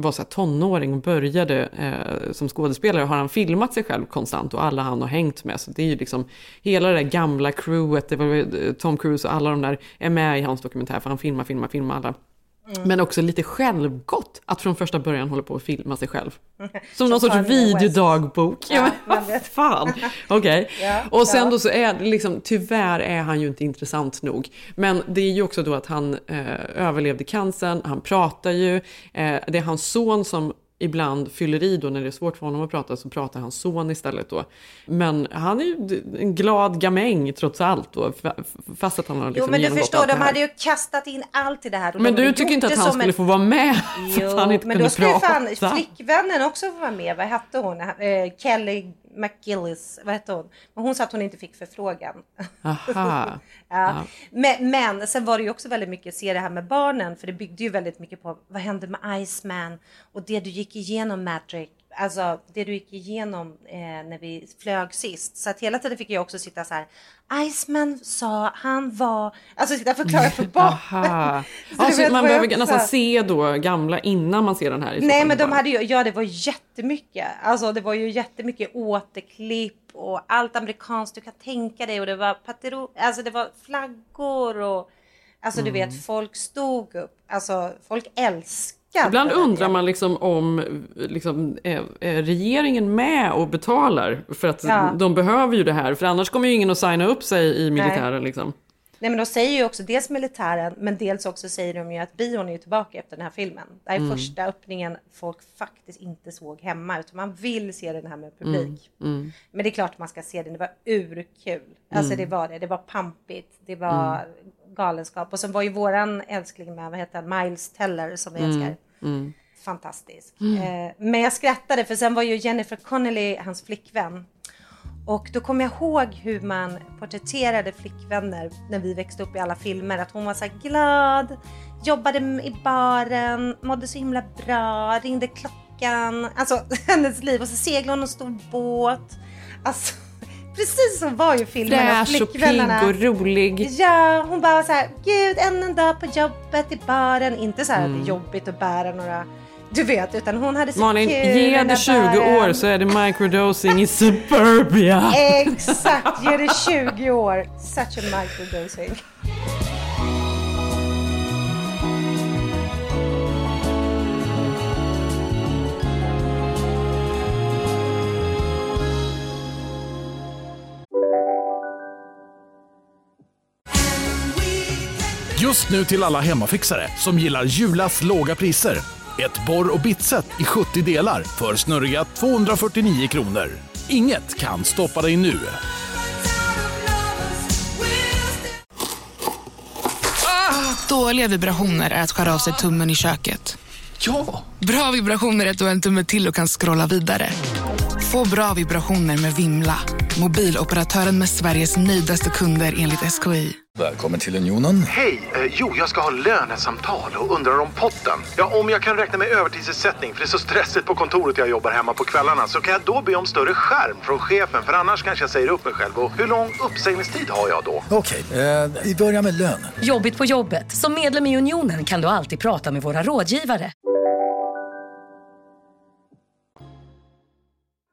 var så här tonåring och började eh, som skådespelare har han filmat sig själv konstant och alla han har hängt med, så det är ju liksom hela det där gamla crewet, det var Tom Cruise och alla de där är med i hans dokumentär för han filmar, filmar, filmar alla. Mm. Men också lite självgott att från första början hålla på att filma sig själv. Som någon sorts videodagbok. Ja, men vad fan. Okej. Okay. Ja, och sen ja. då så är det liksom, tyvärr är han ju inte intressant nog. Men det är ju också då att han eh, överlevde cancern, han pratar ju. Eh, det är hans son som ibland fyller i då när det är svårt för honom att prata så pratar hans son istället då. Men han är ju en glad gamäng trots allt då, fast att han har liksom jo, men du förstår, de hade ju kastat in allt i det här. Men du tycker inte att han skulle en... få vara med jo, att han inte men kunde prata. Men då skulle flickvännen också få vara med. Vad hette hon? Eh, Kelly McGillis, vad hette hon? Men hon sa att hon inte fick förfrågan. Aha. ja. Ja. Men, men sen var det ju också väldigt mycket, se det här med barnen, för det byggde ju väldigt mycket på vad hände med Iceman och det du gick igenom Magic, alltså det du gick igenom eh, när vi flög sist. Så att hela tiden fick jag också sitta så här, Iceman sa han var, alltså sitta förklara för barnen. så alltså, man behöver nästan se då gamla innan man ser den här. I nej men de bara. Hade ju, ja det var jättemycket, alltså det var ju jättemycket återklipp och allt amerikanskt du kan tänka dig och det var patero, alltså det var flaggor och alltså mm. du vet folk stod upp, alltså folk älskar. Ibland undrar man liksom om liksom, är, är regeringen med och betalar för att ja. de behöver ju det här, för annars kommer ju ingen att signa upp sig i militären. Nej. Liksom. Nej men de säger ju också dels militären, men dels också säger de ju att bion är ju tillbaka efter den här filmen. Det är mm. första öppningen folk faktiskt inte såg hemma, utan man vill se den här med publik. Mm. Mm. Men det är klart man ska se den, det var urkul. Alltså mm. det var det, det var pampigt, det var mm. galenskap. Och sen var ju våran älskling med, vad heter han, Miles Teller som vi mm. älskar. Mm. Fantastisk. Mm. Eh, men jag skrattade för sen var ju Jennifer Connelly hans flickvän. Och då kommer jag ihåg hur man porträtterade flickvänner när vi växte upp i alla filmer. Att hon var så här glad, jobbade i baren, mådde så himla bra, ringde klockan. Alltså hennes liv. Och så seglade hon och stod båt. Alltså precis som var ju filmerna. Fräsch och pigg och rolig. Ja, hon bara så här, gud än en dag på jobbet i baren. Inte så här mm. att det är jobbigt att bära några... Du vet, utan hon hade så Malin, kul. Ge det tjugo år så är det microdosing i suburbia. Exakt, ge det tjugo år. Such a microdosing. Just nu till alla hemmafixare som gillar Julas låga priser. Ett borr- och bitset i sjuttio delar för snurriga tvåhundrafyrtionio kronor. Inget kan stoppa dig nu. Ah, dåliga vibrationer är att skära av sig tummen i köket. Ja! Bra vibrationer är att du har en tumme till och kan scrolla vidare. Få bra vibrationer med Vimla. Mobiloperatören med Sveriges nöjdaste kunder enligt S K I. Välkommen till Unionen. Hej, eh, jo jag ska ha lönesamtal och undrar om potten. Ja, om jag kan räkna med övertidsersättning för det är så stressigt på kontoret, jag jobbar hemma på kvällarna. Så kan jag då be om större skärm från chefen, för annars kanske jag säger upp mig själv. Och hur lång uppsägningstid har jag då? Okej, eh, vi börjar med lön. Jobbigt på jobbet. Som medlem i Unionen kan du alltid prata med våra rådgivare.